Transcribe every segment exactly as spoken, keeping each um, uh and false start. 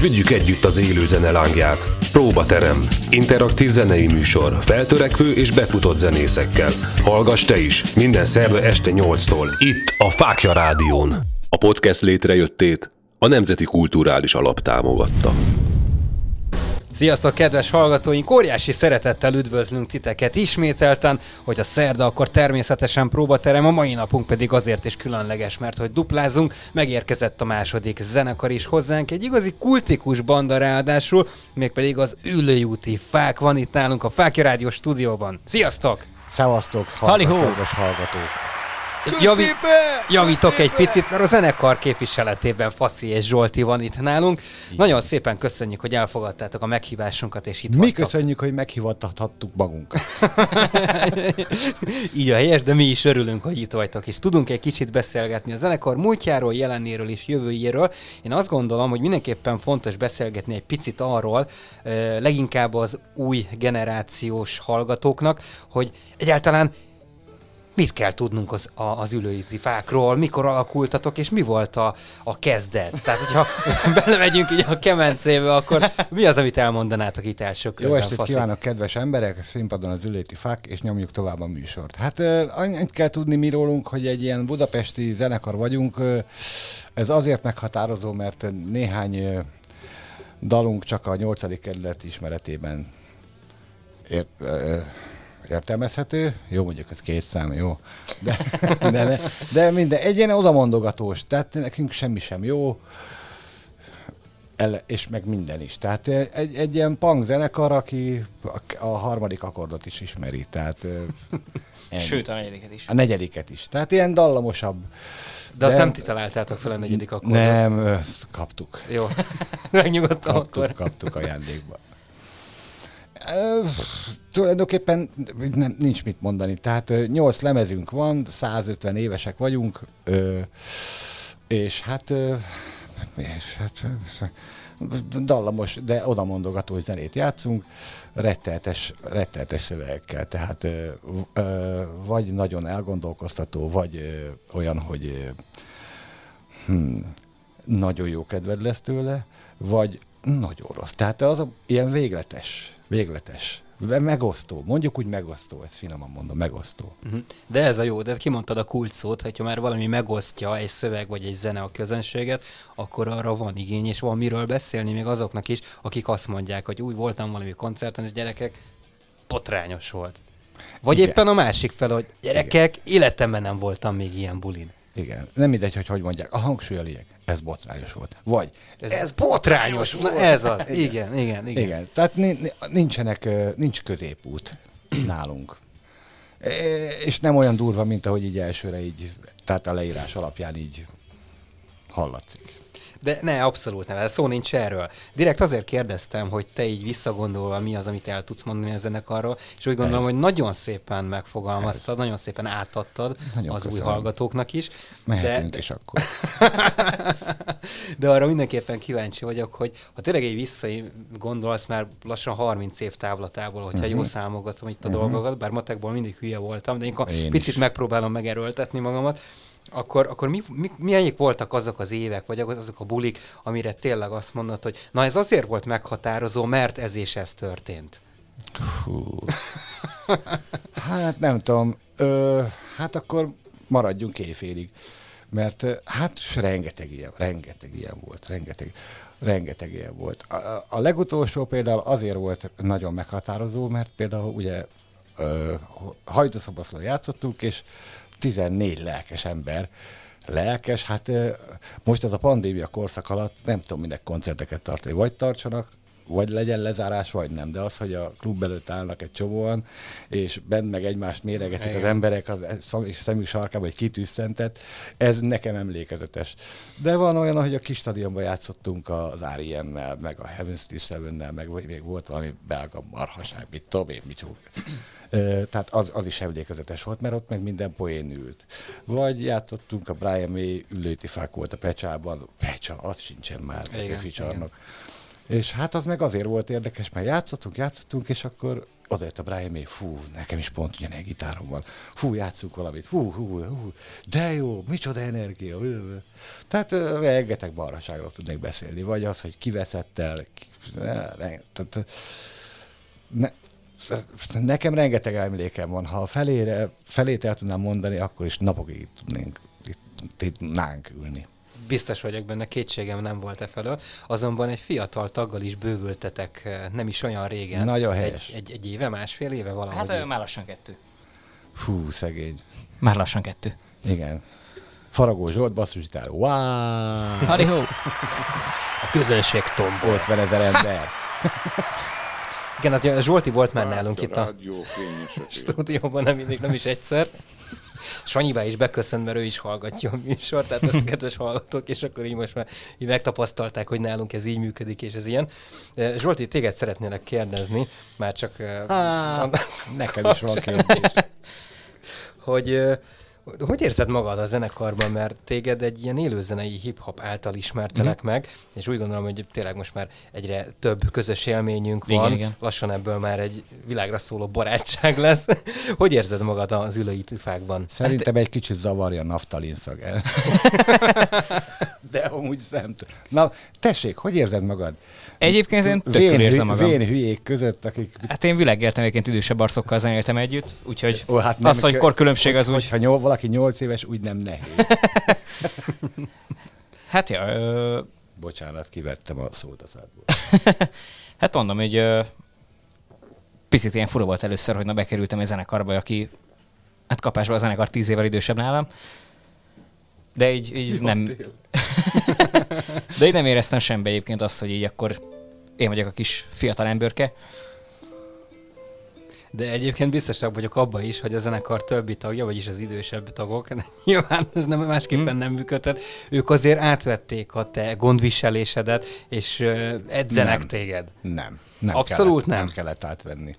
Vigyük együtt az élő zene lángját. Próbaterem. Interaktív zenei műsor. Feltörekvő és befutott zenészekkel. Hallgass te is. Minden szerve este nyolctól. Itt a Fáklya Rádión. A podcast létrejöttét a Nemzeti Kulturális Alap támogatta. Sziasztok, kedves hallgatóink! Óriási szeretettel üdvözlünk titeket ismételten, hogy a szerda, akkor természetesen próbaterem, a mai napunk pedig azért is különleges, mert hogy duplázunk, megérkezett a második zenekar is hozzánk, egy igazi kultikus banda ráadásul, mégpedig az Ülői úti fák van itt nálunk a Fáklya Rádió stúdióban. Sziasztok! Szevasztok, hallgatók, kedves hallgatók! Javi... Javítok köszébe! Egy picit, mert a zenekar képviseletében Faszi és Zsolti van itt nálunk. Így. Nagyon szépen köszönjük, hogy elfogadtátok a meghívásunkat, és itt Mi voltak. Köszönjük, hogy meghivathattuk magunkat. Így a helyes, de mi is örülünk, hogy itt vagytok, és tudunk egy kicsit beszélgetni a zenekar múltjáról, jelenéről és jövőjéről. Én azt gondolom, hogy mindenképpen fontos beszélgetni egy picit arról, leginkább az új generációs hallgatóknak, hogy egyáltalán mit kell tudnunk az, a, az Ülői úti fákról, mikor alakultatok, és mi volt a, a kezdet? Tehát, hogyha belemegyünk így a kemencébe, akkor mi az, amit elmondanátok itt első körben? Jó estét kívánok, kedves emberek! Színpadon az Ülői úti fák, és nyomjuk tovább a műsort. Hát annyit kell tudni mi rólunk, hogy egy ilyen budapesti zenekar vagyunk. Ez azért meghatározó, mert néhány dalunk csak a nyolcadik kerület ismeretében ér, értelmezhető. Jó, mondjuk ez két szám, jó. De, de, de minden, egy ilyen odamondogatós, tehát nekünk semmi sem jó, El, és meg minden is. Tehát egy, egy ilyen punk zenekar, aki a, a harmadik akkordot is ismeri. Tehát, en, Sőt, a negyediket is. A negyediket is. Tehát ilyen dallamosabb. De azt nem ti találtátok fel a negyedik akkordot? Nem, ezt kaptuk. Jó, megnyugodtam kaptuk, akkor. Kaptuk ajándékba. Uh, tulajdonképpen nem, nincs mit mondani, tehát nyolc lemezünk van, százötven évesek vagyunk, ö, és hát, ö, hát dallamos, de odamondogató zenét játszunk, retteltes, retteltes szövegekkel, tehát ö, ö, vagy nagyon elgondolkoztató, vagy ö, olyan, hogy ö, hm, nagyon jó kedved lesz tőle, vagy nagyon rossz, tehát az a, ilyen végletes. Végletes. Megosztó. Mondjuk úgy megosztó, ezt finoman mondom, megosztó. De ez a jó, de kimondtad a kult szót, hogyha már valami megosztja egy szöveg vagy egy zene a közönséget, akkor arra van igény, és van miről beszélni még azoknak is, akik azt mondják, hogy úgy voltam valami koncerten, és gyerekek, botrányos volt. Vagy igen. Éppen a másik fel, hogy gyerekek, igen. Életemben nem voltam még ilyen bulin. Igen. Nem mindegy, hogy hogy mondják. A hangsúly a lényeg. Ez botrányos volt. Vagy ez, ez botrányos volt. Na ez az. Igen, igen, igen. igen. igen. Tehát nincsenek, nincs középút nálunk. És nem olyan durva, mint ahogy így elsőre így, tehát a leírás alapján így hallatszik. De ne, abszolút nem, szó nincs erről. Direkt azért kérdeztem, hogy te így visszagondolva mi az, amit el tudsz mondani a zenekarról, és úgy gondolom, ez. Hogy nagyon szépen megfogalmaztad, ez. Nagyon szépen átadtad nagyon az köszönöm. Új hallgatóknak is. Mehetünk de... is akkor. De arra mindenképpen kíváncsi vagyok, hogy ha tényleg így visszagondolsz már lassan harminc év távlatából, hogyha uh-huh. jól számogatom itt a uh-huh. dolgokat, bár matekból mindig hülye voltam, de inkább én picit is. Megpróbálom megerőltetni magamat, Akkor, akkor mi, mi, milyenik voltak azok az évek, vagy azok a bulik, amire tényleg azt mondod, hogy na ez azért volt meghatározó, mert ez és ez történt? Hú. Hát nem tudom, Ö, hát akkor maradjunk éjfélig, mert hát rengeteg ilyen, rengeteg ilyen volt, rengeteg, rengeteg ilyen volt. A, a legutolsó például azért volt nagyon meghatározó, mert például ugye Hajdúszoboszlón játszottunk, és tizennégy lelkes ember. Lelkes, hát most ez a pandémia korszak alatt nem tudom minek koncerteket tartani. Vagy tartsanak, vagy legyen lezárás, vagy nem. De az, hogy a klub előtt állnak egy csomóan, és bent meg egymást méregetik igen. az emberek, az, és a szemük sarkába egy kitűzszentett, ez nekem emlékezetes. De van olyan, hogy a kis stadionban játszottunk az er i em-mel, meg a Heaven's Seven-nel, meg még volt valami belga marhaság, mit tudom én, mit tehát az, az is emlékezetes volt, mert ott meg minden poén ült. Vagy játszottunk, a Brian May Ülői úti fák volt a Pecsában, Pecsa, az sincsen már, a ficsarnak. És hát az meg azért volt érdekes, mert játszottunk, játszottunk, és akkor odajött a Brian May, fú, nekem is pont ugyanilyen gitárom van, fú, játszunk valamit, fú, hú, hú, de jó, micsoda energia. Tehát rengeteg balraságról tudnék beszélni, vagy az, hogy kivezettel, ne, nekem rengeteg emlékem van, ha felére, felét el tudnám mondani, akkor is napokig tudnénk, itt, itt nánk ülni. Biztos vagyok benne, kétségem nem volt e felől, azonban egy fiatal taggal is bővültetek, nem is olyan régen. Nagyon helyes. Egy, egy, egy éve, másfél éve valahogy. Hát már lassan kettő. Hú, szegény. Már lassan kettő. Igen. Faragó Zsolt, basszusgitár. Wow! Harihó! A közönség tombol. ötven ezer ember. Igen, a Zsolti volt már nálunk itt a stúdióban, nem mindig, nem is egyszer. Sanyibá is beköszönt, mert ő is hallgatja a műsort, tehát ezt kedves hallgatók, és akkor így most már így megtapasztalták, hogy nálunk ez így működik, és ez ilyen. Zsolti, téged szeretnélek kérdezni, már csak... Há, nekem is van kérdés. Hogy... Hogy érzed magad a zenekarban, mert téged egy ilyen élőzenei hip-hop által ismertelek mm-hmm. meg, és úgy gondolom, hogy tényleg most már egyre több közös élményünk igen, van, igen. Lassan ebből már egy világra szóló barátság lesz. Hogy érzed magad az Ülői úti fákban? Szerintem hát... egy kicsit zavarja a naftalin szag el. De amúgy szemtől. Na, tessék, hogy érzed magad? Egyébként én tök vén, érzem magam. Vén hülyék között, akik... Hát én világértem, egyébként idősebb arcokkal zenéltem együtt, úgyhogy oh, hát az, hogy korkülönbség az úgy... Ha valaki nyolc éves, úgy nem nehéz. Hát ja... Ö... Bocsánat, kivertem a szót a szádból. Hát mondom, hogy ö... picit ilyen fura volt először, hogy na bekerültem egy zenekarba, aki hát kapásban a zenekar tíz évvel idősebb nálam. De így, így jó, nem... De így nem éreztem semmi egyébként azt, hogy így akkor én vagyok a kis fiatal emberke. De egyébként biztosabb vagyok abban is, hogy a zenekar többi tagja, vagyis az idősebb tagok, nyilván ez nem, másképpen nem működhet, ők azért átvették a te gondviselésedet, és edzenek nem, téged. Nem. nem Abszolút kellett, nem. Nem kellett átvenni.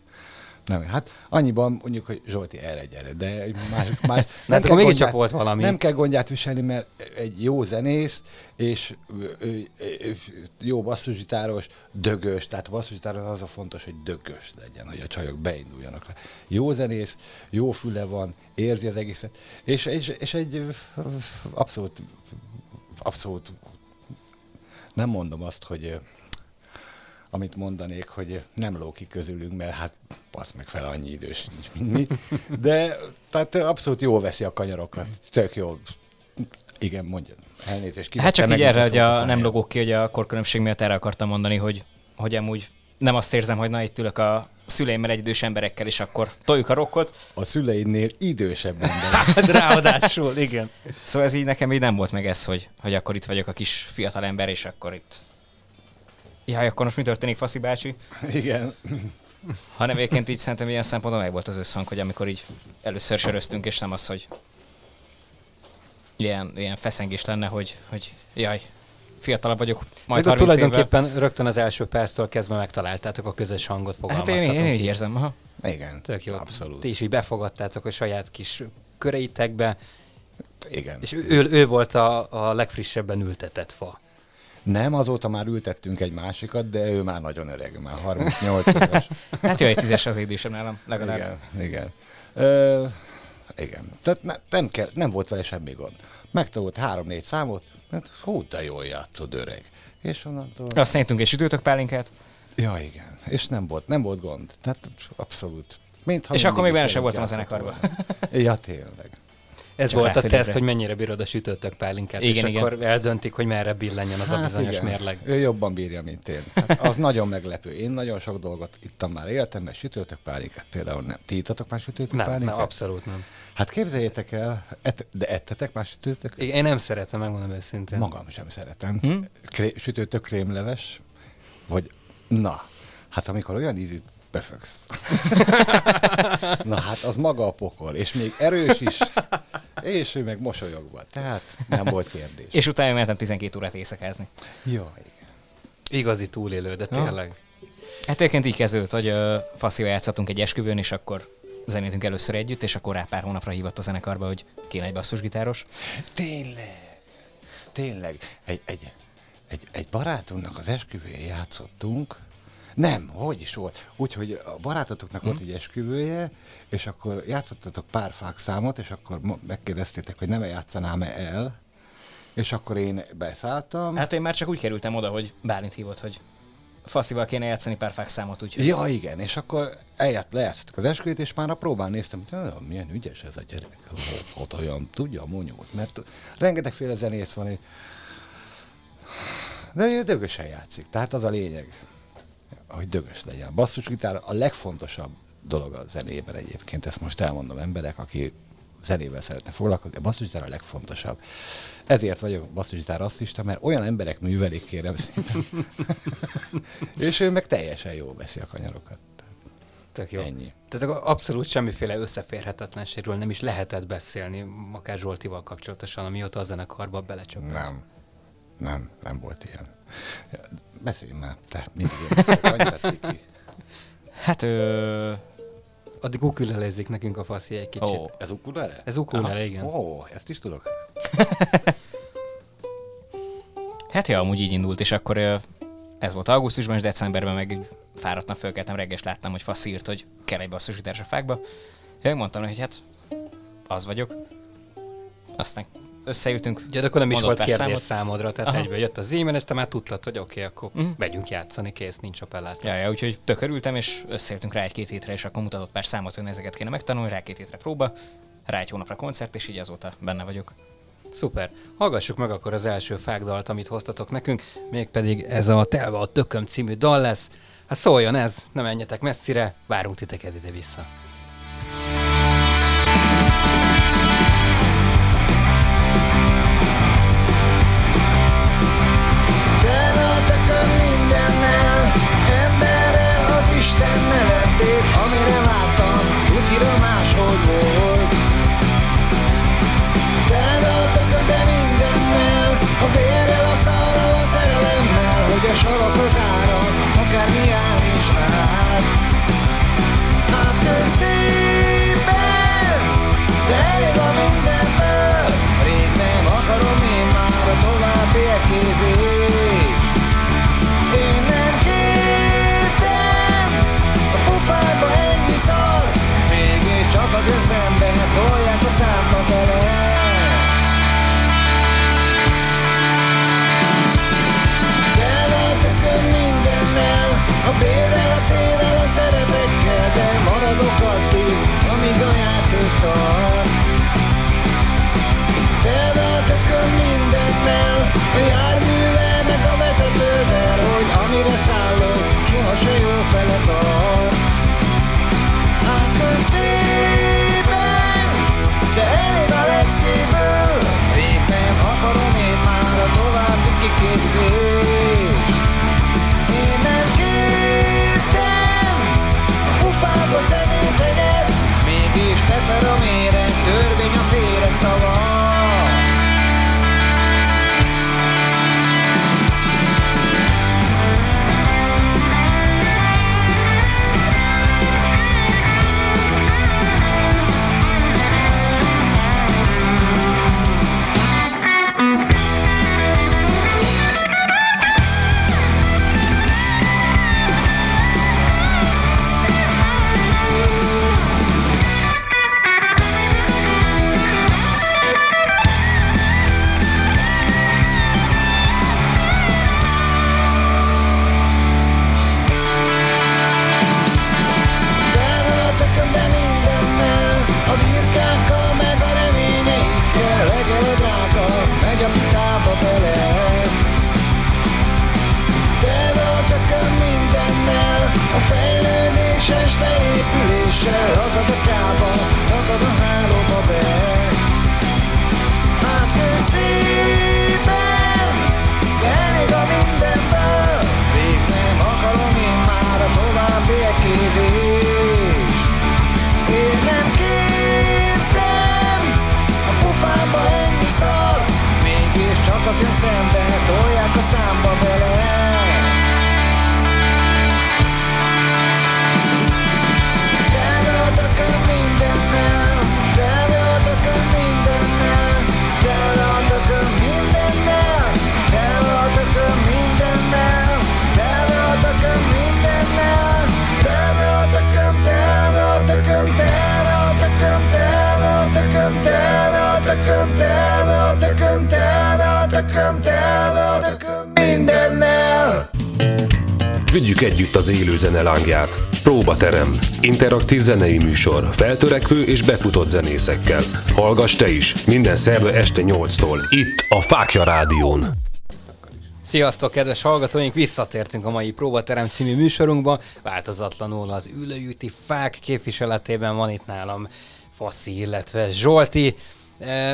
Nem, hát annyiban mondjuk, hogy Zsolti erre gyere, de másik más. Nem, kell gondját, csak volt valami. Nem kell gondját viselni, mert egy jó zenész, és jó basszusgitáros, dögös, tehát a basszusgitáros az a fontos, hogy dögös legyen, hogy a csajok beinduljanak le. Jó zenész, jó füle van, érzi az egészet, és, és, és egy abszolút, abszolút, nem mondom azt, hogy... amit mondanék, hogy nem ló ki közülünk, mert hát passz meg fel, annyi idős nincs, mint mi. De tehát abszolút jól veszi a kanyarokat, tök jó. Igen, mondjad. Elnézést. Hát csak így erre, hogy a, a nem logok ki, hogy a korkülönbség miatt erre akartam mondani, hogy, hogy amúgy nem azt érzem, hogy na, itt ülök a szüleimmel egy idős emberekkel, és akkor toljuk a rokkot. A szüleidnél idősebb ember. Hát ráadásul, igen. Szóval ez így nekem így nem volt meg ez, hogy, hogy akkor itt vagyok a kis fiatal ember, és akkor itt... Jaj, akkor most mi történik, Faszi bácsi? Igen. Hanem egyébként így szerintem ilyen szempontból meg volt az összhang, hogy amikor így először söröztünk, és nem az, hogy ilyen, ilyen feszengés lenne, hogy, hogy jaj, fiatalabb vagyok, majd de harminc tulajdonképpen évvel. Rögtön az első perctől kezdve megtaláltátok a közös hangot, fogalmazhatunk. Hát én, én így érzem, aha. Igen, tök jó. Abszolút. Ti is így befogadtátok a saját kis köreitekbe. Igen. És ő, ő volt a, a legfrissebben ültetett fa. Nem, azóta már ültettünk egy másikat, de ő már nagyon öreg, már harmincnyolc éves. Hát jó, egy tízes az idősem nálam, legalább. Igen, igen. Ö, igen. Tehát ne, nem, kell, nem volt vele semmi gond. Megtanult három-négy számot, mert hú, de jól játszod, öreg. És onnantól... Azt néztünk egy sütőtök pálinkát. Ja, igen. És nem volt, nem volt gond. Tehát abszolút. Mintha és akkor még benne sem voltam a zenekarban. Ja, tényleg. Ez csak volt a teszt, hogy mennyire bírod a sütőtök pálinkát, igen, és igen. Akkor eldöntik, hogy merre billenjen az hát a bizonyos igen. mérleg. Ő jobban bírja, mint én. Hát az nagyon meglepő. Én nagyon sok dolgot ittam már életem, mert sütőtök pálinkát például nem. Ti ittatok már sütőtök nem, pálinkát? Nem, abszolút nem. Hát képzeljétek el, et, de ettetek már sütőtök? Igen, én nem szeretem, megmondom őszintén. Magam sem szeretem. Hm? Kré, sütőtök krémleves, vagy na, hát amikor olyan ízű, beföksz. Na hát az maga a pokol, és még erős is, és ő meg mosolyogva, tehát nem volt kérdés. És utána mentem tizenkét órát éjszakázni. Ja, igen. Igazi túlélő, de tényleg. Ja. Hát egyébként így kezdődött, hogy uh, Faszival játszottunk egy esküvőn, és akkor zenétünk először együtt, és akkor rá pár hónapra hívott a zenekarba, hogy kéne egy basszusgitáros. Tényleg, tényleg, egy, egy, egy, egy barátunknak az esküvőjén játszottunk. Nem, hogy is volt. Úgyhogy a barátotoknak hmm. volt egy esküvője, és akkor játszottatok pár fák számot, és akkor megkérdeztétek, hogy nem játszanám-e el, és akkor én beszálltam. Hát én már csak úgy kerültem oda, hogy Bálint hívott, hogy faszival kéne játszani pár fák számot, úgyhogy... Ja, igen, és akkor eljárt, lejátszottuk az esküvőt, és már a próbán néztem, hogy milyen ügyes ez a gyerek, ott olyan tudja a monyót, mert rengetegféle zenész van, de ő dögösen játszik, tehát az a lényeg, hogy dögös legyen. A basszusgitár a legfontosabb dolog a zenében egyébként, ezt most elmondom emberek, aki zenével szeretne foglalkozni, a basszusgitár a legfontosabb. Ezért vagyok basszusgitár rasszista, mert olyan emberek művelik, kérem szépen. És ő meg teljesen jól veszi a kanyarokat. Tök jó. Ennyi. Tehát akkor abszolút semmiféle összeférhetetlenségről nem is lehetett beszélni Makás Zsoltival kapcsolatosan, amióta a zenekarba belecsöppett. Nem. Nem, nem volt ilyen. Beszélj már, tehát mindig én beszélek, annyira ciki. Hát ö... addig ukulelezik nekünk a faszi egy kicsit. Oh, ez ukulele? Ez ukulele, igen. Ó, oh, ezt is tudok. Hát ja, amúgy így indult, és akkor ö, ez volt augusztusban, és decemberben meg fáradtnak fölkeltem, reggel is láttam, hogy fasz írt, hogy kell egy basszusgitáros a fákba. Én mondtam, hogy hát az vagyok. Aztán összeültünk. Ja, de akkor nem is volt kérdés számot. számodra, tehát aha. Egyből jött az e-mail, ezt te már tudtad, hogy oké, okay, akkor uh-huh. megyünk játszani, kész, nincs appellát. Ja, ja, úgyhogy tök örültem, és összeültünk rá egy-két hétre, és akkor mutatott pár számot, hogy ezeket kéne megtanulni, rá két hétre próba, rá egy hónapra koncert, és így azóta benne vagyok. Szuper. Hallgassuk meg akkor az első fákdalt, amit hoztatok nekünk, mégpedig ez a Telve a tököm című dal lesz. Hát szóljon ez, ne menjetek messzire, várunk titeket ide-vissza. Istennel eddig, amire vártam, útira máshol volt. Tele a tökömbe mindennel, a vérrel, a szarral, a szerelemmel, hogy a sarokhoz áram, akármi jár is át. Átkörsz szépen, de elég a mindenből, rég nem akarom én már a további ekézést. Én nem fájba ennyi szar, mégis csak az összembe tolják a számba bele. Tele a tököm mindennel, a bérrel, a szérrel, a szerepekkel, de maradok addig, amíg a játék tart. Tele a tököm mindennel, a járművel, meg a vezetővel, hogy amire szállok, soha se jól fele tart. Átkörsz szépen, de elég a leckéből, rég nem akarom én már a további kiképzést. Én nem kértem a pufába szemét egyet, mégis teper a méret, törvény a féreg szava. Look at me. Vigyük együtt az élő zene lángját. Próbaterem. Interaktív zenei műsor. Feltörekvő és befutott zenészekkel. Hallgass te is. Minden szerve este nyolctól. Itt a Fáklya Rádión. Sziasztok, kedves hallgatóink! Visszatértünk a mai Próbaterem című műsorunkba. Változatlanul az Ülői úti fák képviseletében van itt nálam Faszi, illetve Zsolti.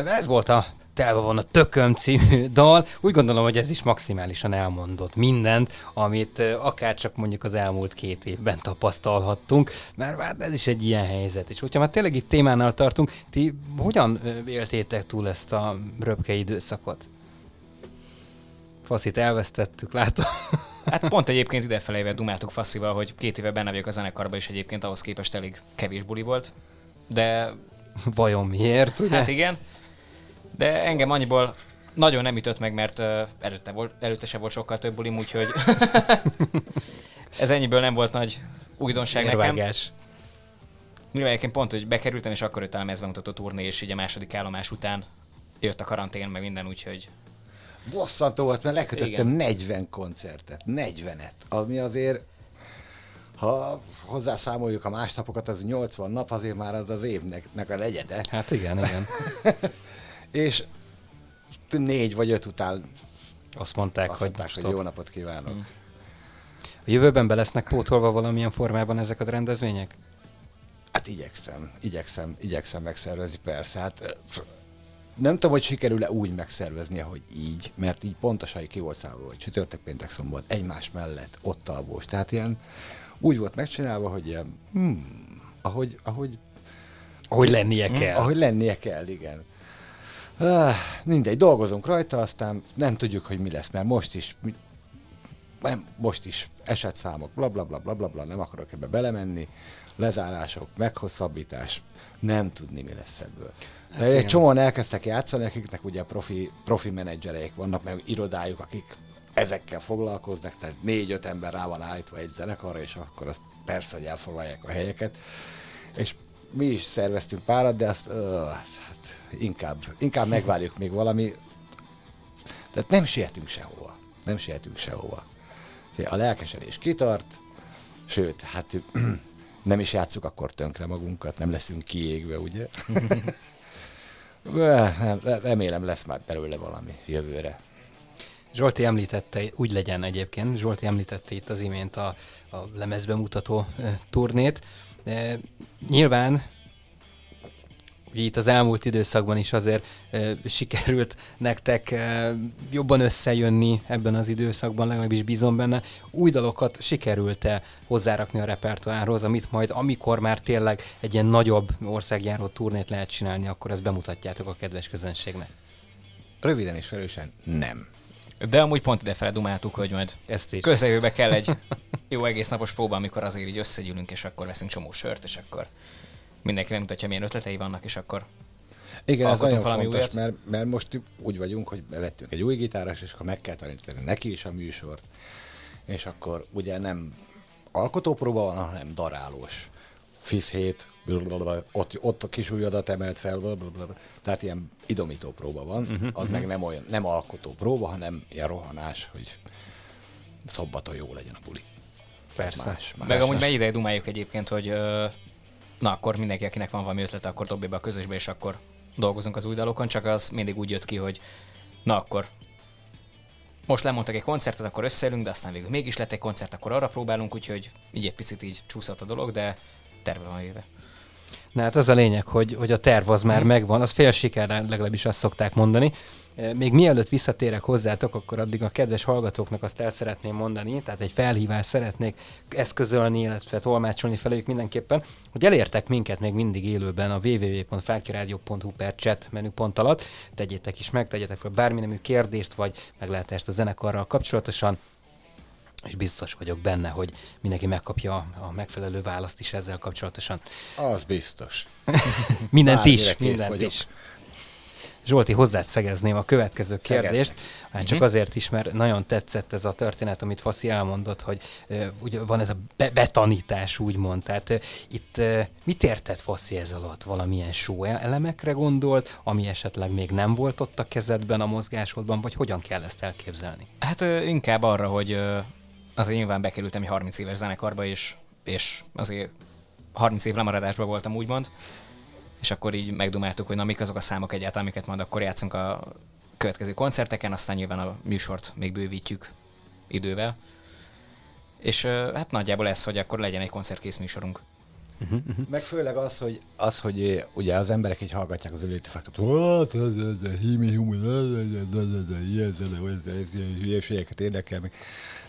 Ez volt a Telve van a tököm című dal. Úgy gondolom, hogy ez is maximálisan elmondott mindent, amit akárcsak mondjuk az elmúlt két évben tapasztalhattunk, mert hát ez is egy ilyen helyzet. És hogyha már tényleg itt témánál tartunk, ti hogyan éltétek túl ezt a röpke időszakot? Faszit elvesztettük, látom. Hát pont egyébként idefelével dumáltuk Faszival, hogy két éve benne vagyok a zenekarban, és egyébként ahhoz képest elég kevés buli volt. De... Vajon miért, ugye? Hát igen. De engem annyiból nagyon nem ütött meg, mert uh, előtte, volt, előtte se volt sokkal több bulim, úgyhogy ez ennyiből nem volt nagy újdonság nekem. Mivel egyébként pont, hogy bekerültem, és akkor jött a lemezbemutató turné, és így a második állomás után jött a karantén, meg minden, úgyhogy... Bosszantó volt, mert lekötöttem igen. negyven koncertet, negyvenet, ami azért, ha hozzászámoljuk a másnapokat, az nyolcvan nap, azért már az az évnek a negyede. Hát igen, igen. És négy vagy öt után azt mondták, azt mondták hogy, hogy jó napot kívánok. Hmm. A jövőben be lesznek pótolva valamilyen formában ezek a rendezvények? Hát igyekszem, igyekszem, igyekszem megszervezni, persze. Hát, nem tudom, hogy sikerül-e úgy megszervezni, ahogy így, mert így pontosan ki volt számolva, hogy csütörtök, péntek, szombat, egymás mellett, ott alvós. Tehát ilyen úgy volt megcsinálva, hogy ilyen, hmm, ahogy, ahogy... Ahogy lennie kell. Hmm, ahogy lennie kell, igen. Ah, mindegy, dolgozunk rajta, aztán nem tudjuk, hogy mi lesz, mert most is, mi, nem, most is esetszámok, blablabla, bla, bla, bla, nem akarok ebbe belemenni, lezárások, meghosszabbítás, nem tudni, mi lesz ebből. Hát egy igen. Csomóan elkezdtek játszani, akiknek ugye profi, profi menedzsereik vannak, meg irodájuk, akik ezekkel foglalkoznak, tehát négy-öt ember rá van állítva egy zenekarra, és akkor azt persze, hogy elfoglalják a helyeket. És mi is szerveztünk párat, de azt... Öh, Inkább, inkább megvárjuk még valami, tehát nem sietünk sehova, nem sietünk sehova. A lelkesedés kitart, sőt, hát nem is játsszuk akkor tönkre magunkat, nem leszünk kiégve, ugye? Remélem lesz már belőle valami jövőre. Zsolti említette, úgy legyen egyébként, Zsolti említette itt az imént a, a lemezbemutató turnét. E, nyilván itt az elmúlt időszakban is azért ö, sikerült nektek ö, jobban összejönni ebben az időszakban, legalábbis bízom benne. Új dalokat sikerült-e hozzárakni a repertoárhoz, amit majd amikor már tényleg egy ilyen nagyobb országjáró turnét lehet csinálni, akkor ezt bemutatjátok a kedves közönségnek? Röviden és felősen nem. De amúgy pont idefele dumáltuk, hogy majd közeljövőbe kell egy jó egész napos próba, amikor azért így összegyűlünk, és akkor veszünk csomó sört, és akkor... Mindenki megmutatja, milyen ötletei vannak, és akkor igen, ez nagyon valami fontos, mert, mert most úgy vagyunk, hogy bevettünk egy új gitáros, és akkor meg kell tanítani neki is a műsort, és akkor ugye nem alkotópróba van, hanem darálós. Fisz hét, ott, ott a kis ujjadat emelt fel, blablabla. Tehát ilyen idomító próba van, uh-huh, az uh-huh. meg nem olyan, nem alkotó próba, hanem ilyen rohanás, hogy szombaton jó legyen a buli. Persze. Más, más, meg más, amúgy mennyi ideje dumáljuk egyébként, hogy... Ö- Na akkor mindenki, akinek van valami ötlete, akkor dobja be a közösbe, és akkor dolgozunk az új dalokon, csak az mindig úgy jött ki, hogy na akkor most lemondtak egy koncertet, akkor összeülünk, de aztán végül mégis lett egy koncert, akkor arra próbálunk, úgyhogy így egy picit így csúszott a dolog, de terve van éve. Na hát az a lényeg, hogy, hogy a terv az már megvan, az fél siker, legalábbis azt szokták mondani. Még mielőtt visszatérek hozzátok, akkor addig a kedves hallgatóknak azt el szeretném mondani, tehát egy felhívást szeretnék eszközölni, illetve tolmácsolni feléjük mindenképpen, hogy elértek minket még mindig élőben a double-u double-u double-u pont fáklya rádió pont hu per chat menüpont alatt. Tegyétek is meg, tegyetek fel bárminemű kérdést, vagy meglátást a zenekarral kapcsolatosan, és biztos vagyok benne, hogy mindenki megkapja a megfelelő választ is ezzel kapcsolatosan. Az biztos. mindent Bármire is, mindent vagyok. is. Zsolti, hozzád szegezném a következő kérdést. Már csak uh-huh. azért is, mert nagyon tetszett ez a történet, amit Faszi elmondott, hogy uh, ugye van ez a be- betanítás, úgymond. Tehát uh, itt uh, mit értett Faszi ez alatt? Valamilyen show elemekre gondolt, ami esetleg még nem volt ott a kezedben, a mozgásodban, vagy hogyan kell ezt elképzelni? Hát uh, inkább arra, hogy uh, azért nyilván bekerültem egy harminc éves zenekarba, és, és azért harminc év lemaradásban voltam, úgymond. És akkor így megdumáltuk, hogy na mik azok a számok egyáltalán, amiket majd akkor játszunk a következő koncerteken, aztán nyilván a műsort még bővítjük idővel. És hát nagyjából ez, hogy akkor legyen egy koncertkész műsorunk. Uh-huh, uh-huh. Meg főleg az, hogy, az, hogy ugye az emberek így hallgatják az Ülői úti fákat, ilyen hülyeségeket érdekel még.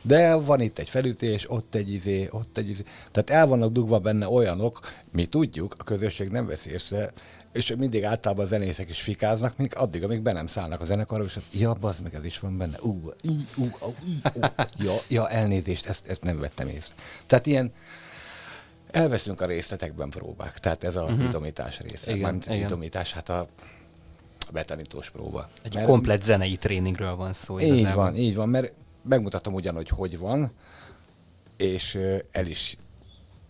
De van itt egy felütés, ott egy izé, ott egy izé. Tehát el vannak dugva benne olyanok, mi tudjuk, a közösség nem veszi észre, és mindig általában a zenészek is fikáznak, mint addig, amíg be nem szállnak a zenekarra, és ja, bazd meg, ez is van benne, ú, ú, ú, ú, ú, ja, ja, elnézést, ezt, ezt nem vettem észre. Tehát ilyen elveszünk a részletekben próbák, tehát ez a uh-huh. idomítás része, igen, mármint igen. idomítás, hát a betanítós próba. Egy mert komplett zenei tréningről van szó. Így igazából. Van, így van, mert megmutatom ugyan, hogy hogy van, és el is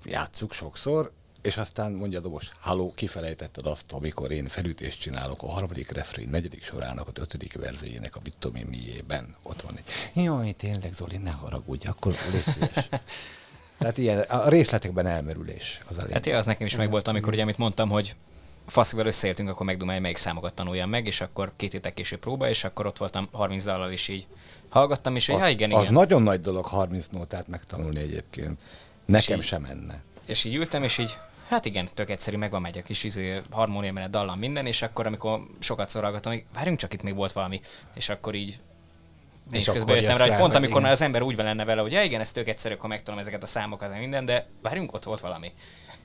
játsszuk sokszor, és aztán mondja a dobos, halló, kifelejtetted azt, amikor én felütést csinálok a harmadik refrén, negyedik sorának, a ötödik verzéjének, a mit tudom én miében, ott van egy, jaj, tényleg Zoli, ne haragudj, akkor légy szíves. Tehát ilyen, a részletekben elmerülés az a lényeg. Hát ja, az nekem is megvolt, amikor ugye, amit mondtam, hogy faszival összeértünk, akkor megdumálj, melyik számokat tanuljam meg, és akkor két héttel később próba, és akkor ott voltam harminc dallal is így hallgattam, és az, ja, igen, igen. Az nagyon nagy dolog harminc nótát megtanulni egyébként. Nekem sem menne. És így ültem, és így, hát igen, tök egyszerű, megvan megy a kis izé, harmónia menet, dallam, minden, és akkor, amikor sokat szorgalgattam, hogy várjunk csak, itt még volt valami, és akkor így és, és közben jöttem rá, hogy pont amikor már az ember úgy van lenne vele, hogy ja, igen, ez tök egyszerű, ha megtanulom ezeket a számokat, de minden, de várjunk, ott volt valami.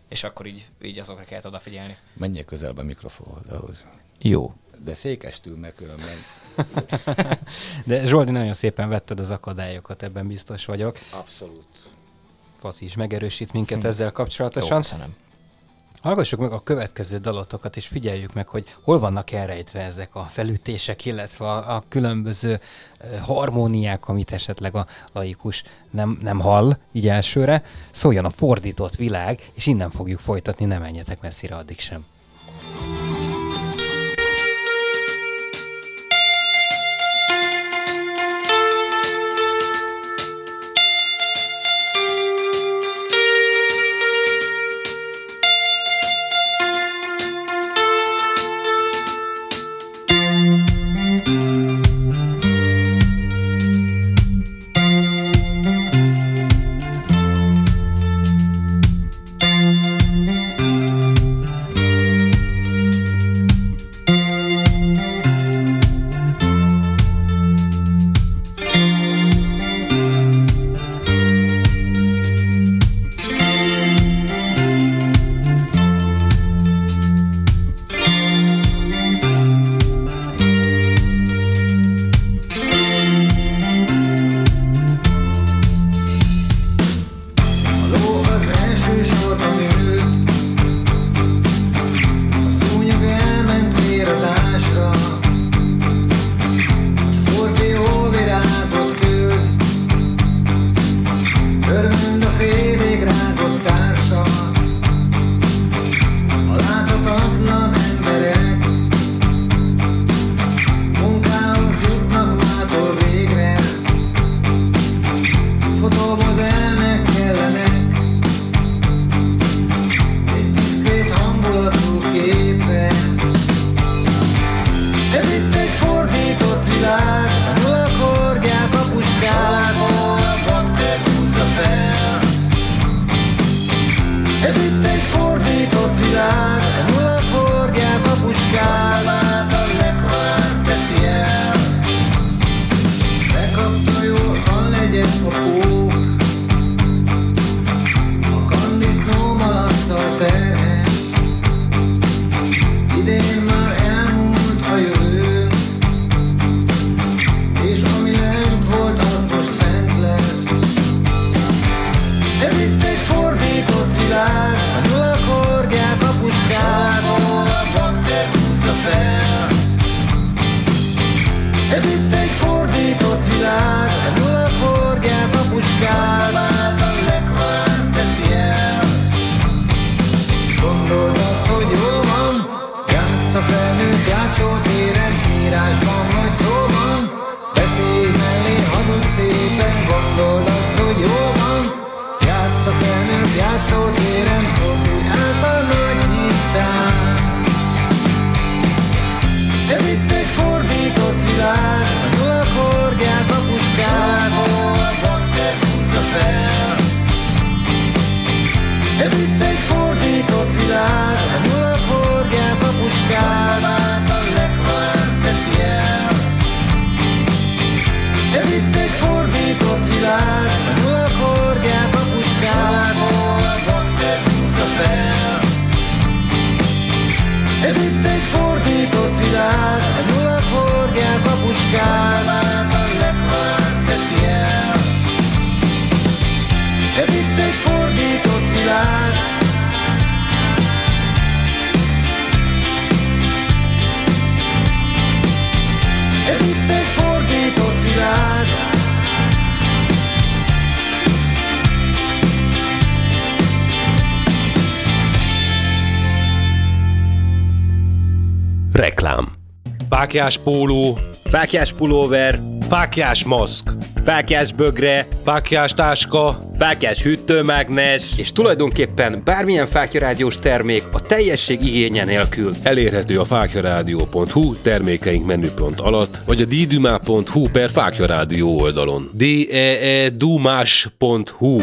És akkor így, így azokra kellett odafigyelni. Menjél közelbe a mikrofonhoz ahhoz. Jó. De székestül, mert különben. De Zsoldi, nagyon szépen vetted az akadályokat, ebben biztos vagyok. Abszolút. Faszi is megerősít minket hm. ezzel kapcsolatosan. Jó, köszönöm. Hallgassuk meg a következő dalotokat, és figyeljük meg, hogy hol vannak elrejtve ezek a felütések, illetve a, a különböző harmóniák, amit esetleg a laikus nem, nem hall így elsőre. Szóljon a fordított világ, és innen fogjuk folytatni, ne menjetek messzire addig sem. A pók Reklám. Fáklyás póló, fáklyás pulóver, fáklyás maszk, fáklyás bögre, fáklyás táska, fáklyás hűtőmágnes, és tulajdonképpen bármilyen Fáklya Rádiós termék a teljesség igénye nélkül. Elérhető a fáklyarádió pont hu termékeink menüpont alatt, vagy a d dumás pont hu per Fáklya Rádió oldalon. d e e dumás pont hu.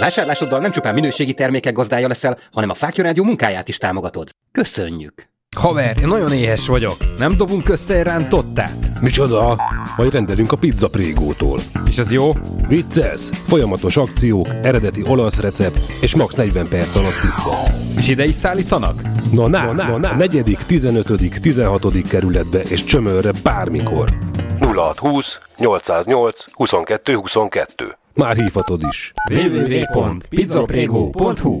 Vásárlásoddal nem csupán minőségi termékek gazdája leszel, hanem a Fáklya Rádió munkáját is támogatod. Köszönjük! Haver, én nagyon éhes vagyok. Nem dobunk össze egy rántottát? Micsoda? Majd rendelünk a Pizza Prégótól. És az jó? Vicces! Folyamatos akciók, eredeti olasz recept és max. negyven perc alatt pizza. És ide is szállítanak? Na ná, na, na, na. negyedik, tizenötödik, tizenhatodik kerületbe és Csömörre bármikor. nulla hatszázhúsz nyolcszáznyolc huszonkettő huszonkettő. Már hívhatod is. double-u double-u double-u pont pizza prego pont hu.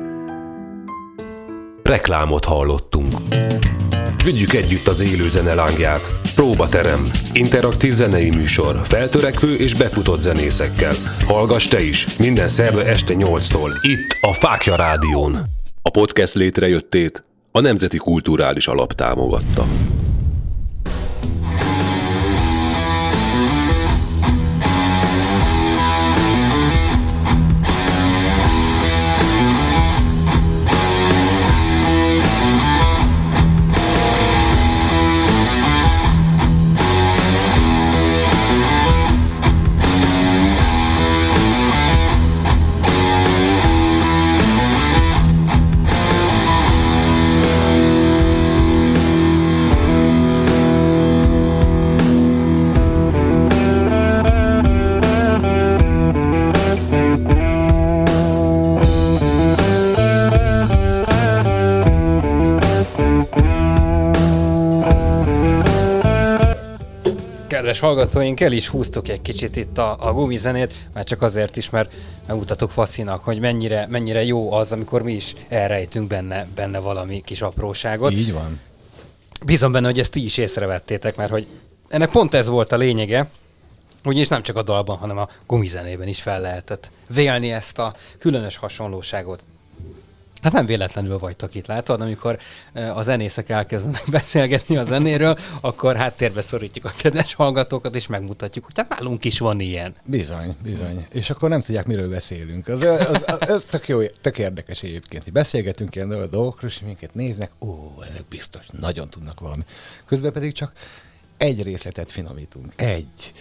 Reklámot hallottunk. Vigyük együtt az élő zene lángját. Próbaterem. Interaktív zenei műsor. Feltörekvő és befutott zenészekkel. Hallgass te is. Minden szerve este nyolctól. Itt a Fáklya Rádión. A podcast létrejöttét a Nemzeti Kulturális Alap támogatta. Hallgatóink, el is húztuk egy kicsit itt a, a gumizenét, már csak azért is, mert megmutatok Faszinak, hogy mennyire, mennyire jó az, amikor mi is elrejtünk benne, benne valami kis apróságot. Így van. Bízom benne, hogy ezt ti is észrevettétek, mert hogy ennek pont ez volt a lényege, úgyis nem csak a dalban, hanem a gumizenében is fel lehetett vélni ezt a különös hasonlóságot. Hát nem véletlenül vagytok itt, látod? Amikor a zenészek elkezdenek beszélgetni a zenéről, akkor háttérbe szorítjuk a kedves hallgatókat, és megmutatjuk, hogy hát nálunk is van ilyen. Bizony, bizony. És akkor nem tudják, miről beszélünk. Az, az, az, az, ez tök jó, tök érdekes egyébként, hogy beszélgetünk ilyen dolgokról, és minket néznek, ó, ezek biztos nagyon tudnak valami. Közben pedig csak egy részletet finomítunk. Egy.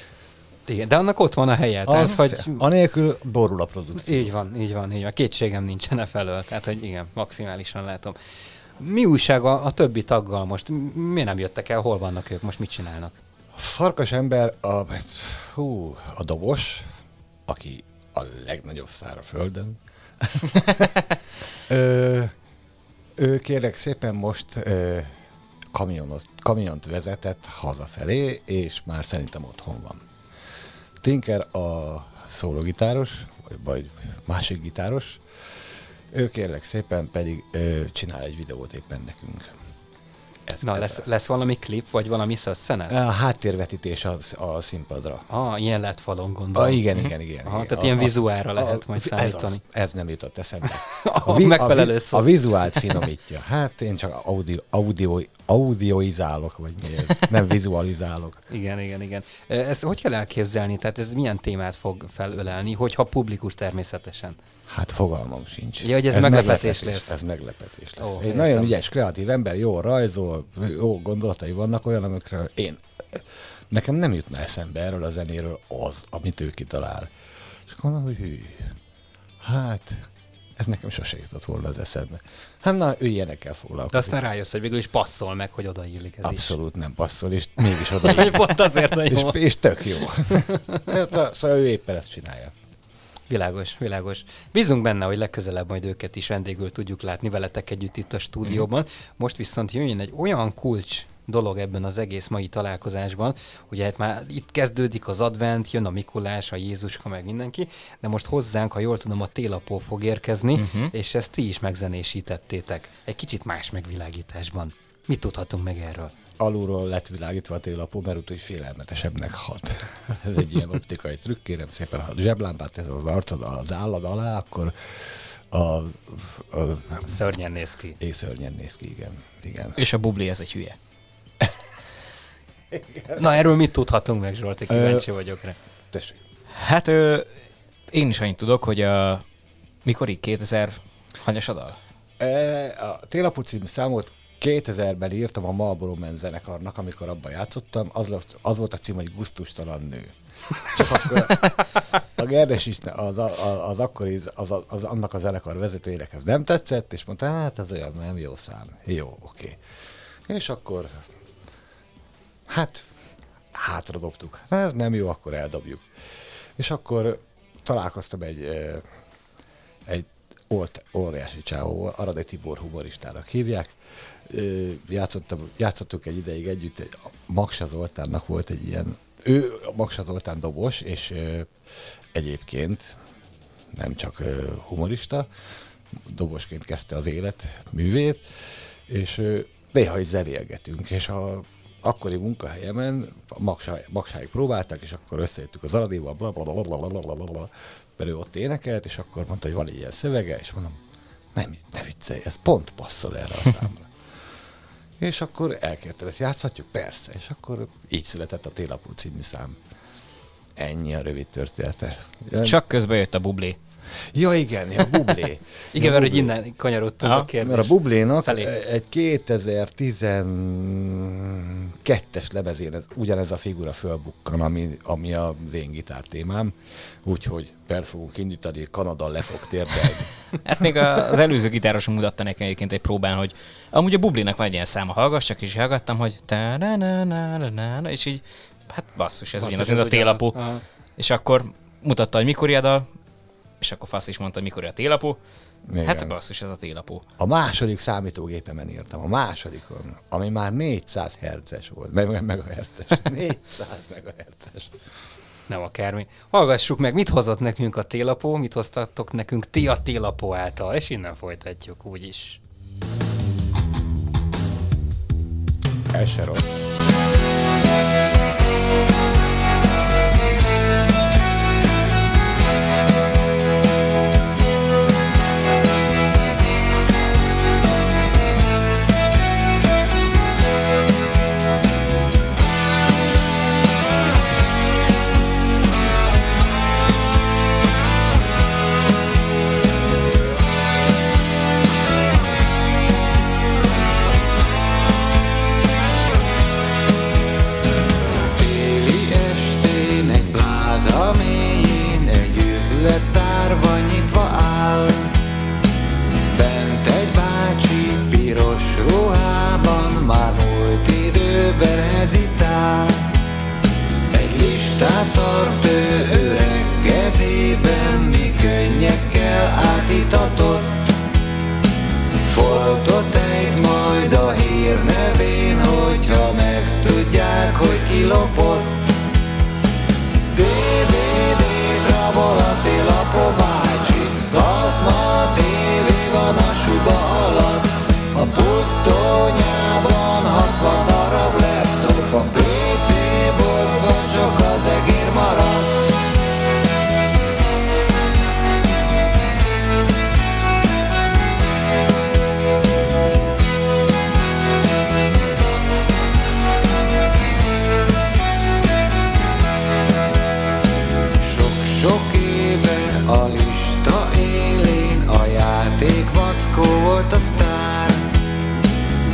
Igen, de annak ott van a helye. Az, hogy... Anélkül borul a produkció. Így van, így van, így van. Kétségem nincsen e felől. Tehát, hogy igen, maximálisan látom. Mi újság a, a többi taggal most? Miért nem jöttek el? Hol vannak ők? Most mit csinálnak? A farkas ember a, hú, a dobos, aki a legnagyobb szár a földön. ö, ő kérlek szépen most ö, kamionos, kamiont vezetett hazafelé, és már szerintem otthon van. Tinker a szólógitáros, vagy másik gitáros, ő kérlek szépen pedig ö, csinál egy videót éppen nekünk. Ez, Na, ez lesz, lesz valami klip, vagy valami szösszenet? A háttérvetítés a, a színpadra. Ah, ilyen lett falon gondolom. Ah, igen, igen, igen. Aha, igen. Tehát a, ilyen vizuálra a, lehet majd számítani. Ez, az, ez nem jutott eszembe. A, vi, megfelelő a, a vizuált finomítja. Hát én csak audio, audio, audioizálok, vagy miért? Nem vizualizálok. Igen, igen, igen. Ezt hogy kell elképzelni? Tehát ez milyen témát fog felölelni, hogyha publikus természetesen? Hát fogalmam sincs. Ja, hogy ez, ez meglepetés lesz. Ez meglepetés lesz. Oh, én nagyon ügyes, kreatív ember, jó rajzol, jó gondolatai vannak, olyan, amikről én nekem nem jutna eszembe erről a zenéről az, amit ő kitalál. És akkor mondom, hogy hű, hát ez nekem sose jutott volna az eszembe. Hát na, ő ilyenekkel foglalkozik. De aztán rájössz, hogy végül is passzol meg, hogy odaillik ez. Abszolút is nem passzol, és mégis odaillik. Pont azért, hogy jó. És, és tök jó. Szóval ő éppen ezt csinálja. Világos, világos. Bízunk benne, hogy legközelebb majd őket is vendégül tudjuk látni veletek együtt itt a stúdióban. Most viszont jön egy olyan kulcs dolog ebben az egész mai találkozásban, ugye hát már itt kezdődik az advent, jön a Mikulás, a Jézuska, meg mindenki, de most hozzánk, ha jól tudom, a télapó fog érkezni, uh-huh. és ezt ti is megzenésítettétek. Egy kicsit más megvilágításban. Mit tudhatunk meg erről? Alulról lett világítva a télapó, mert úgy, félelmetesebbnek hat. Ez egy ilyen optikai trükk, kérem szépen, ha a zseblámpát tesz az arcod, az állad alá, akkor a... a, a szörnyen néz ki. És szörnyen néz ki, igen. igen. És a bubli, ez egy hülye. Igen. Na, erről mit tudhatunk meg, Zsolti? Kíváncsi vagyok rá. Tessék. Hát ő, én is annyit tudok, hogy a, mikorig kétezer hanyas adal? A télapó című számot kétezerben írtam a Marlboro Man zenekarnak, amikor abban játszottam. Az, az volt a cím, hogy Gusztustalan nő. Akkor a Gerdes is az, az, akkori, az, az annak a zenekar vezetőjének ez nem tetszett, és mondta, hát ez olyan nem jó szám. Jó, oké. Okay. És akkor... Hát, hátra dobtuk. Na, ez nem jó, akkor eldobjuk. És akkor találkoztam egy, egy olt, óriási csávóval, Aradi Tibor humoristának hívják. Játszottam, játszottuk egy ideig együtt, Maksa Zoltánnak volt egy ilyen, ő Maksa Zoltán dobos, és egyébként nem csak humorista, dobosként kezdte az élet művét, és néha is zenélgetünk, és a akkori munkahelyemen magsá, magsáig próbálták, és akkor összejöttük az Aradival, blablabla, mert ő ott énekelt, és akkor mondta, hogy van egy ilyen szövege, és mondom, nem, ne viccelj, ez pont passzol erre a számra. És akkor elkérte, ezt játszhatjuk? Persze. És akkor így született a Télapó című szám. Ennyi a rövid története. Ön... Csak közben jött a bublé. Ja, igen, ja, bublé. Igen, mert hogy innen kanyarodtunk a kérdés. Mert a bublénak felé. Egy kétezer-tizenkettes lemezén ez, ugyanez a figura fölbukkan, ami, ami az én gitár témám, úgyhogy per fogunk indítani, Kanada le fog térdelni. Hát még az előző gitárosunk mutatta nekem egyébként egy próbán, hogy amúgy a bublénak van egy ilyen száma, hallgassak, és hallgattam, hogy ta-na-na-na-na-na, és így, hát basszus, ez ugyanaz, mint a télapó. És akkor mutatta, hogy mikor jadal, és akkor fasz is mondta, mikor a télapó. Igen. Hát basszus, ez a télapó. A második számítógépemen írtam, a másodikon, ami már négyszáz hertzes volt, meg megahertzes, négyszáz megahertzes. Nem akármi. Hallgassuk meg, mit hozott nekünk a télapó, mit hoztattok nekünk ti a télapó által, és innen folytatjuk úgyis. Ez se rossz.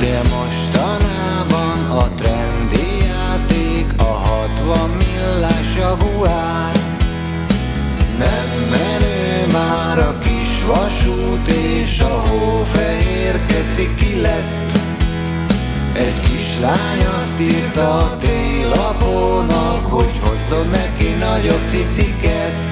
De mostanában a trendi játék Ment a télapónak, hogy hozzon neki nagyobb ciciket.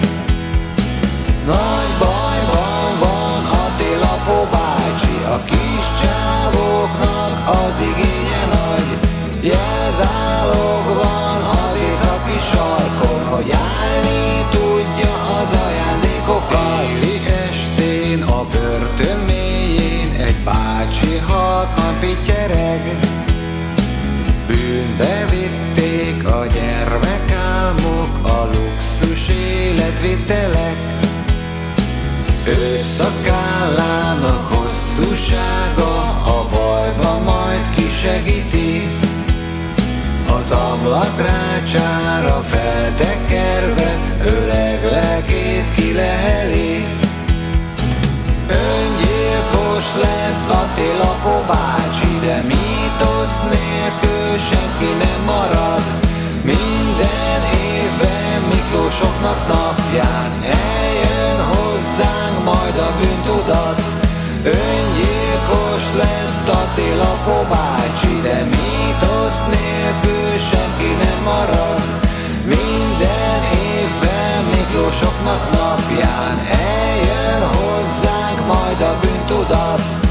Nagy bajban van a télapó bácsi, a kis csávóknak az igénye nagy. Jelzálog van az északi sarkon, hogy állni tudja az ajándékokat. Éli estén a börtön mélyén egy bácsi halkan pittyereg. Bűnbe vitték a gyermekálmok, a luxus életvitelek. Ő szakállának hosszúsága a bajba majd kisegíti. Az ablakrácsára feltekerve öreg lelkét kileheli. Öngyilkos lett a télapó bácsi, de mítosz nélkül senki nem marad. Minden évben Miklósoknak napján eljön hozzánk majd a bűntudat. Öngyilkos lett a télapó bácsi, de mítosz nélkül senki nem marad. Minden évben Miklósoknak napján eljön hozzánk majd a bűntudat.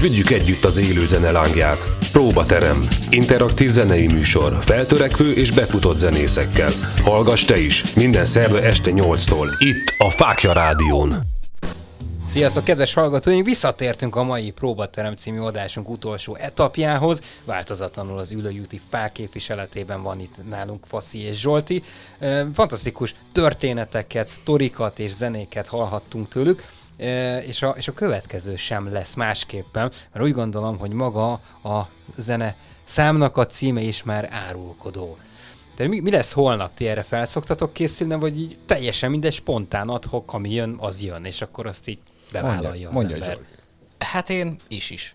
Vigyük együtt az élő zene lángját. Próbaterem. Interaktív zenei műsor. Feltörekvő és befutott zenészekkel. Hallgass te is! Minden szerve este nyolctól. Itt a Fáklya Rádión. Sziasztok, kedves hallgatóink! Visszatértünk a mai Próbaterem című adásunk utolsó etapjához. Változatlanul az Ülői úti fák képviseletében van itt nálunk Faszi és Zsolti. Fantasztikus történeteket, sztorikat és zenéket hallhattunk tőlük. És a, és a következő sem lesz másképpen, mert úgy gondolom, hogy maga a zene számnak a címe is már árulkodó. Tehát mi, mi lesz holnap? Ti erre felszoktatok készülni, vagy így teljesen mindegy, spontán adhok, ami jön, az jön, és akkor azt így bevállalja mondja, az mondja ember. Hát én is is.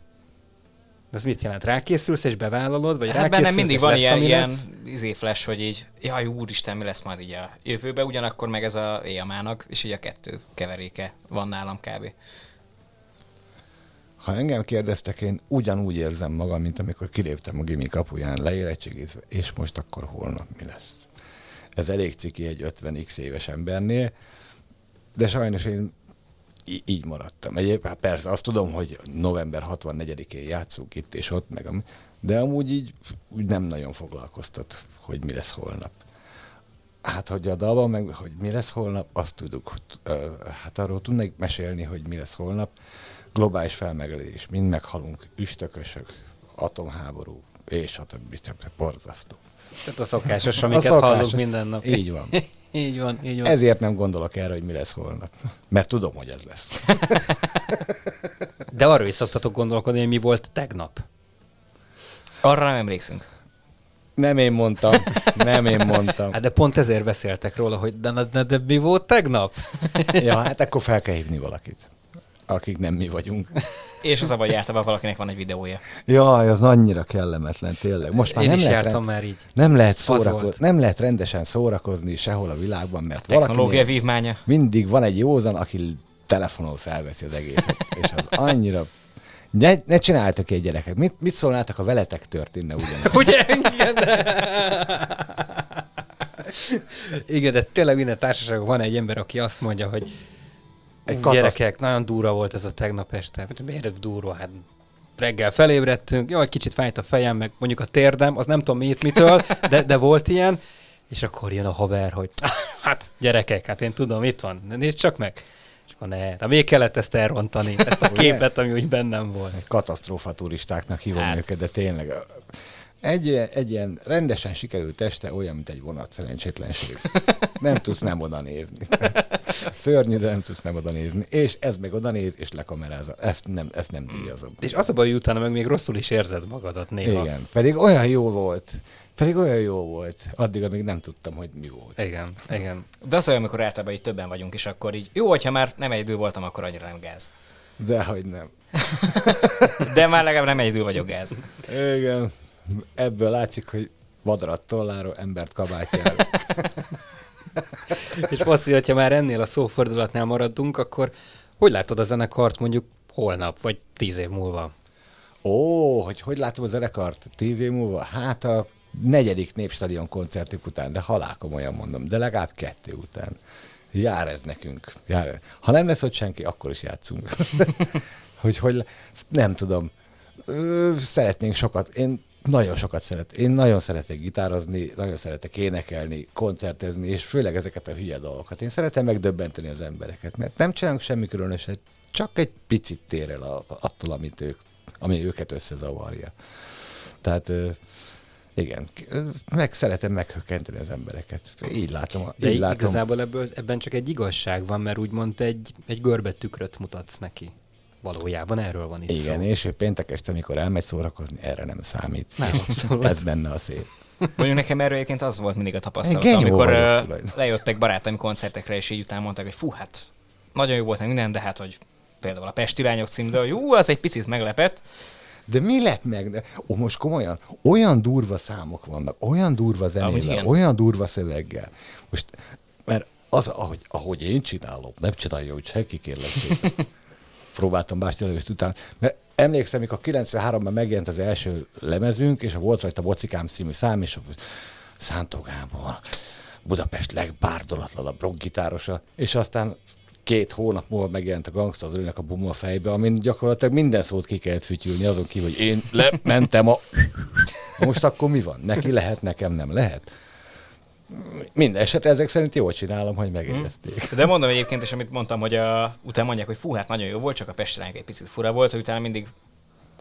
Ez mit jelent? Rákészülsz és bevállalod? Vagy hát rákészülsz, bennem mindig van ilyen, ilyen izéflash, hogy így, jaj, úristen, mi lesz majd így a jövőben, ugyanakkor meg ez a éjjámának, és így a kettő keveréke van nálam kb. Ha engem kérdeztek, én ugyanúgy érzem magam, mint amikor kiléptem a gimi kapuján leérettségítve, és most akkor holnap mi lesz. Ez elég ciki egy ötven x éves embernél, de sajnos én Í- így maradtam. Egyébként hát persze azt tudom, hogy november hatvannegyedikén játszunk itt és ott, meg am- de amúgy így úgy nem nagyon foglalkoztat, hogy mi lesz holnap. Hát, hogy a dalban meg, hogy mi lesz holnap, azt tudjuk, hát arról tudnék mesélni, hogy mi lesz holnap. Globális felmelegedés, mind meghalunk, üstökösök, atomháború, és a többi, többi borzasztó. Tehát a szokásos, amiket a szokásos. Hallunk minden nap. Így van. Így van, így van. Ezért nem gondolok erre, hogy mi lesz holnap. Mert tudom, hogy ez lesz. De arról is szoktatok gondolkodni, hogy mi volt tegnap? Arra nem emlékszünk. Nem én mondtam. Nem én mondtam. Hát de pont ezért beszéltek róla, hogy de, de, de, de mi volt tegnap? Ja, hát akkor fel kell hívni valakit. Akik nem mi vagyunk. És az abban jártam, valakinek van egy videója. Jaj, az annyira kellemetlen, tényleg. Most már én nem is lehet jártam rend... már így. Nem lehet, szórakoz... nem lehet rendesen szórakozni sehol a világban, mert a technológia vívmánya. Mindig van egy józan, aki telefonon felveszi az egészet. És az annyira... Ne, ne csináljátok egy gyereket. Mit, mit szólnátok, ha veletek történne ugyanis? Ugye? Igen, Igen, de tényleg minden társaságban van egy ember, aki azt mondja, hogy egy gyerekek, kataszt... nagyon durva volt ez a tegnap este. Miért durva? Hát reggel felébredtünk, jó, egy kicsit fájt a fejem, meg mondjuk a térdem, az nem tudom miért mitől, de, de volt ilyen, és akkor jön a haver, hogy hát gyerekek, hát én tudom, itt van, nézd csak meg. És akkor ne, de még kellett ezt elrontani, ezt a képet, ami úgy bennem volt. Egy katasztrófa turistáknak hívom hát. Őket, de tényleg... Egy, egy ilyen rendesen sikerült teste olyan, mint egy vonat szerencsétlenség. Nem tudsz nem oda nézni. Szörnyű, de nem tudsz nem oda nézni. És ez meg oda néz, és lekamerázza. Ezt nem, ezt nem díjazom. És az a baj, hogy utána meg még rosszul is érzed magadat néha. Igen, pedig olyan jó volt. Pedig olyan jó volt, addig, amíg nem tudtam, hogy mi volt. Igen, igen. De az olyan, amikor általában így többen vagyunk, és akkor így, jó, hogyha már nem egyedül voltam, akkor annyira nem gáz. Dehogy nem. De már legalább nem egyedül vagyok gáz. Igen. Ebből látszik, hogy vadrat tolláról, embert kabátjáról. És Faszi, hogyha már ennél a szófordulatnál maradunk, akkor hogy látod a zenekart mondjuk holnap, vagy tíz év múlva? Ó, hogy hogy látom a zenekart tíz év múlva? Hát a negyedik Népstadion koncertük után, de halálkom olyan mondom, de legalább kettő után. Jár ez nekünk. Jár. Ha nem lesz ott senki, akkor is játszunk. hogy, hogy nem tudom. Szeretnénk sokat. Én Nagyon sokat szeret. Én nagyon szeretek gitározni, nagyon szeretek énekelni, koncertezni, és főleg ezeket a hülye dolgokat. Én szeretem megdöbbenteni az embereket, mert nem csinálunk semmi különöset, csak egy picit tér el attól, amit ők, ami őket összezavarja. Tehát igen, meg szeretem meghökkenteni az embereket. Így látom. Így De látom. Igazából ebből, ebben csak egy igazság van, mert úgymond egy, egy görbe tükröt mutatsz neki. Valójában erről van itt Igen, szó. Igen, és ő péntek este, amikor elmegy szórakozni, erre nem számít. Nem, abszolút. Ez benne a szép. Mondjuk nekem erről egyébként az volt mindig a tapasztalatom, amikor vagyok, lejöttek barátaim koncertekre, és így után mondták, hogy fú, hát nagyon jó volt minden, de hát, hogy például a Pesti Lányok cím, de jó, az egy picit meglepett. De mi lett meg? Ó, most komolyan, olyan durva számok vannak, olyan durva zenével, olyan durva szöveggel. Most, mert az, ahogy, ahogy én csinálom, nem csinálja, hogy senki kérlek szépen. Próbáltam bástni előtt után, mert emlékszem, mikor kilencvenháromban megjelent az első lemezünk, és volt rajta Bokikám című szám, és Szántó Gábor, Budapest legbárdolatlanabb rockgitárosa, és aztán két hónap múlva megjelent a Gangszternek a Bumma fejbe, amin gyakorlatilag minden szót ki kellett fütyülni, azon kívül, hogy én lementem a... Most akkor mi van? Neki lehet, nekem nem lehet? Minden esetre ezek szerint jól csinálom, hogy megjegyezték. De mondom egyébként, és amit mondtam, hogy a, utána mondják, hogy fú, hát nagyon jó volt, csak a Pesti Lányok egy picit fura volt, hogy utána mindig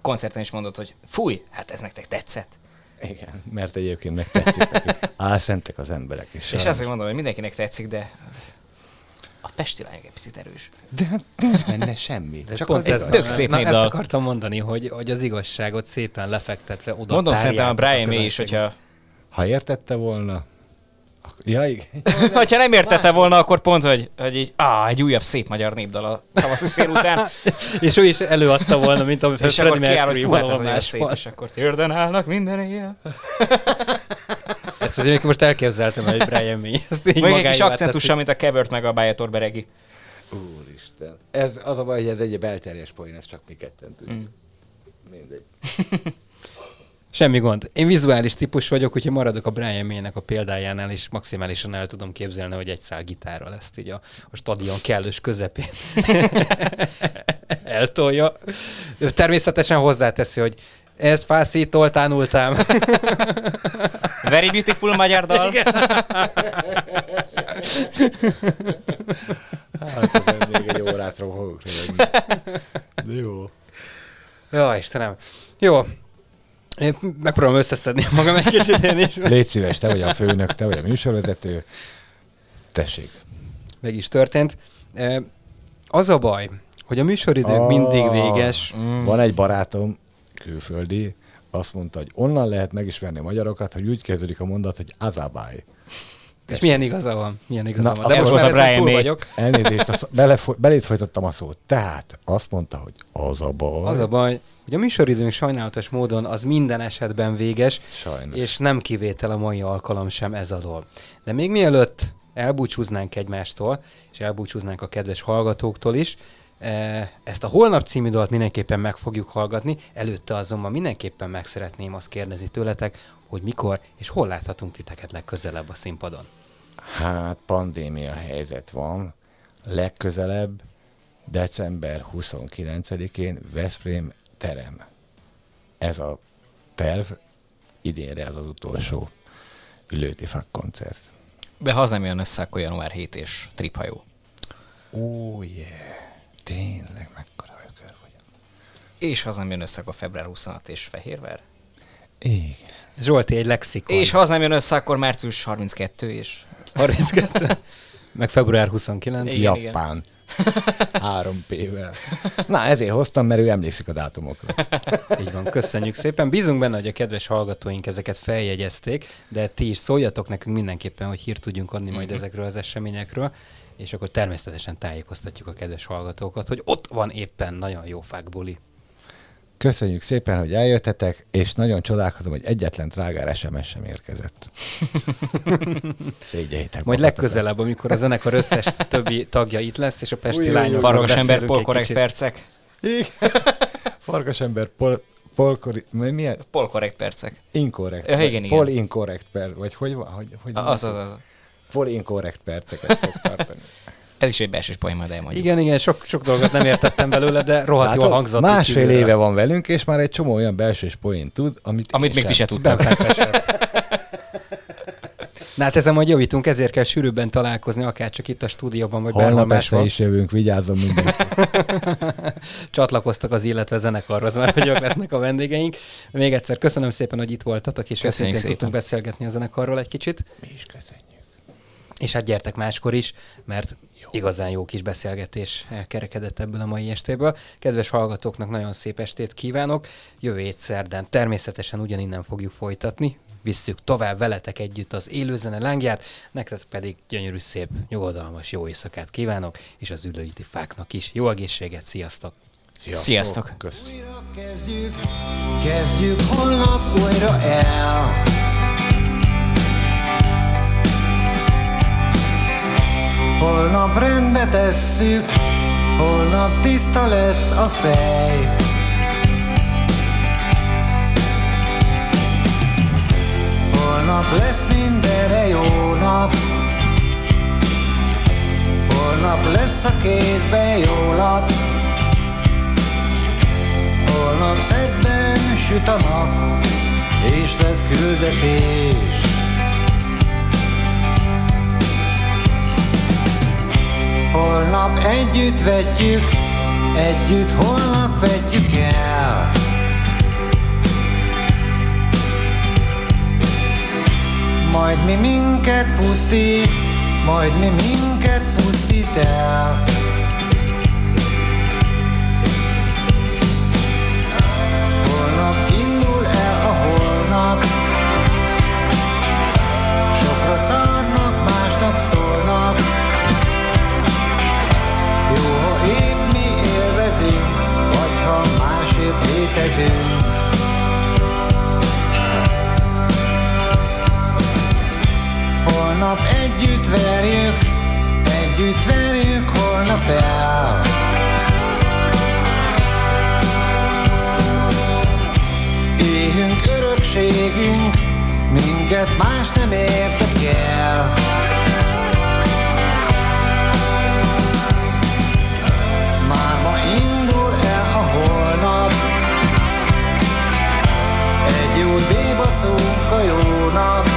koncerten is mondott, hogy fúj, hát ez nektek tetszett. Igen, mert egyébként meg tetszik nekik. Álszentek az emberek is. És sajnos. Azt mondom, hogy mindenkinek tetszik, de a Pesti Lányok egy picit erős. De nincs benne semmi. De csak pont ez tök szép. Na, ezt akartam mondani, hogy, hogy az igazságot szépen lefektetve oda. Mondom, szerintem a Brian May is, hogyha... Ha értette volna... Ja, igen. Ha nem értette volna, akkor pont, hogy, hogy így, áh, egy újabb szép magyar népdal a tavaszi szél után. És ő is előadta volna, mint a Freddie Mercury valóban. És akkor térden állnak minden éjjel. Ezt azért most elképzeltem, hogy Brian May. Még egy kis akcentussal, mint a Kebert meg a Bájator Beregi. Úristen. Ez az a baj, hogy ez egy belterjes poén, ez csak mi ketten tudjuk. Mm. Mindegy. Semmi gond. Én vizuális típus vagyok, úgyhogy maradok a Brian May-nek a példájánál, és maximálisan el tudom képzelni, hogy egy szál gitárral ezt így a, a stadion kellős közepén eltolja. Ő természetesen hozzáteszi, hogy ezt fászítól tanultam. Very beautiful magyar dal. Hát ez még egy órát fogok rövődni. De jó. Jaj, Istenem. Jó. Én megpróbálom összeszedni magam egy kicsit én is. Légy szíves, te vagy a főnök, te vagy a műsorvezető. Tessék. Meg is történt. Az a baj, hogy a műsoridők a... mindig véges. Mm. Van egy barátom, külföldi, azt mondta, hogy onnan lehet megismerni a magyarokat, hogy úgy kezdődik a mondat, hogy azabáj. És milyen igaza van? Milyen igaza van? De most már ezen túl vagyok. Elnézést, azt belefo- belét folytottam a szót. Tehát azt mondta, hogy az a baj. Az a baj, hogy a műsoridőnk sajnálatos módon az minden esetben véges, sajnos. És nem kivétel a mai alkalom sem ez alól. De még mielőtt elbúcsúznánk egymástól, és elbúcsúznánk a kedves hallgatóktól is, ezt a Holnap című dalt mindenképpen meg fogjuk hallgatni, előtte azonban mindenképpen meg szeretném azt kérdezni tőletek, hogy mikor és hol láthatunk titeket legközelebb a színpadon. Hát pandémia helyzet van, legközelebb december huszonkilencedikén Veszprém terem. Ez a terv, idénre ez az utolsó Ülői úti fák koncert. De ha az nem jön össze, akkor január hetedike és triphajó. Ó, oh, yeah. Tényleg mekkora ökör vagyok. És ha az nem jön össze, akkor február huszonhatodika és Fehérvár. Igen. Zsolti egy lexikon. És ha az nem jön össze, akkor március harminckettő is. harminckettő Meg február huszonkilenc Igen, Japán. három pé-vel Na, ezért hoztam, mert ő emlékszik a dátumokra. Így van, köszönjük szépen. Bízunk benne, hogy a kedves hallgatóink ezeket feljegyezték, de ti is szóljatok nekünk mindenképpen, hogy hírt tudjunk adni majd ezekről az eseményekről, és akkor természetesen tájékoztatjuk a kedves hallgatókat, hogy ott van éppen nagyon jó fákbuli. Köszönjük szépen, hogy eljöttetek, és nagyon csodálkozom, hogy egyetlen trágár es em es sem érkezett. Szégyeljétek. Majd legközelebb, amikor a zenekar összes többi tagja itt lesz, és a Pesti lányokról Fargasember, polkorrekt percek. Igen. Fargasember, pol... Polkori... Milyen? Polkorrekt percek. Inkorrekt. Ja, igen, igen. Polinkorrekt perc. Vagy hogy van? Hogy, hogy az, az, az. Polinkorrekt perceket fog tartani. Ez is egy belsős poén, majd elmondjuk. Igen, igen, sok, sok dolgot nem értettem belőle, de rohadt hát, jól hangzott. Másfél éve van velünk, és már egy csomó olyan belsős poén tud, amit, amit még ti se tudtam. Na hát ezen majd javítunk, ezért kell sűrűbben találkozni, akár csak itt a stúdióban, vagy Bernabásban. Holnap is jövünk, vigyázzon mindenki. Csatlakoztak az Illetve zenekarhoz, már hogy ők lesznek a vendégeink. Még egyszer köszönöm szépen, hogy itt voltatok, és köszönjük szépen. Tudtunk beszélgetni a zenekarról egy kicsit. Mi is köszönjük. És hát gyertek máskor is, mert jó. Igazán jó kis beszélgetés kerekedett ebből a mai estéből. Kedves hallgatóknak nagyon szép estét kívánok. Jövő hét szerdán természetesen ugyaninnen fogjuk folytatni. Visszük tovább veletek együtt az élőzene lángját, nektek pedig gyönyörű, szép, nyugodalmas jó éjszakát kívánok, és az ülői úti fáknak is. Jó egészséget, sziasztok! Sziasztok! Sziasztok. Kösz. Újra kezdjük, kezdjük holnap újra el. Holnap rendbe tesszük, holnap tiszta lesz a fej. Holnap lesz mindenre jó nap. Holnap lesz a kézben jó lap. Holnap szebben süt a nap, és lesz küldetés. Holnap együtt vetjük, együtt holnap vetjük el. Majd mi minket pusztít, majd mi minket pusztít el. Holnap indul el a holnap. Sokra szarnak, másnak szólnak. Jó, ha épp mi élvezünk, vagy ha másért létezünk. Holnap együtt verjük, együtt verjük holnap el. Éhünk örökségünk, minket más nem érdekel. Ma indul el a holnap. Egy jót bébaszunk a jónak.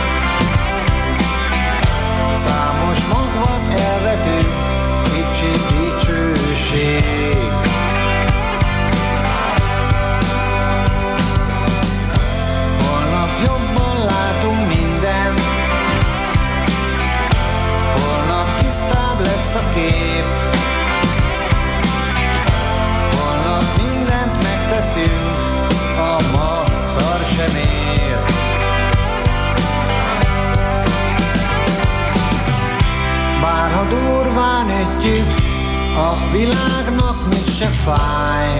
Számos magvat elvetünk, kicsi dicsőség. Holnap jobban látunk mindent. Holnap tisztább lesz a kép. A ma szar sem ér. Bárha durván ütjük, a világnak mit se fáj.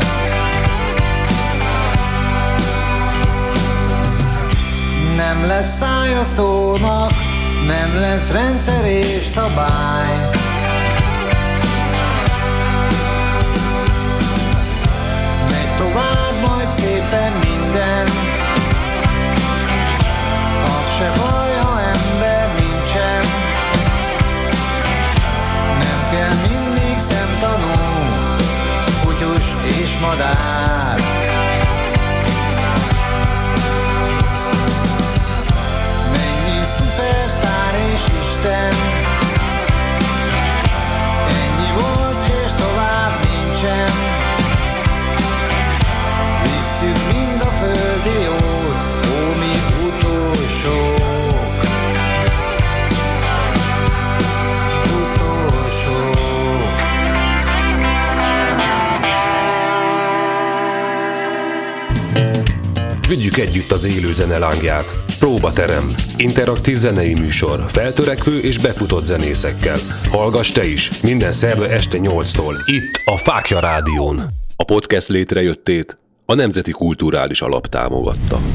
Nem lesz szája szónak, nem lesz rendszer és szabály. Tovább majd szépen minden. Az se baj, ha ember nincsen. Nem kell mindig szemtanú, kutyus és madár. Mennyi szupersztár és Isten. Ennyi volt és tovább nincsen. Mind a földi jót, ó, mi utó. Vigyük együtt az élő zene lángját. Próbaterem. Interaktív zenei műsor. Feltörekvő és befutott zenészekkel. Hallgass te is. Minden szerve este nyolctól. Itt a Fáklya Rádión. A podcast létrejöttét a Nemzeti Kulturális Alap támogatta.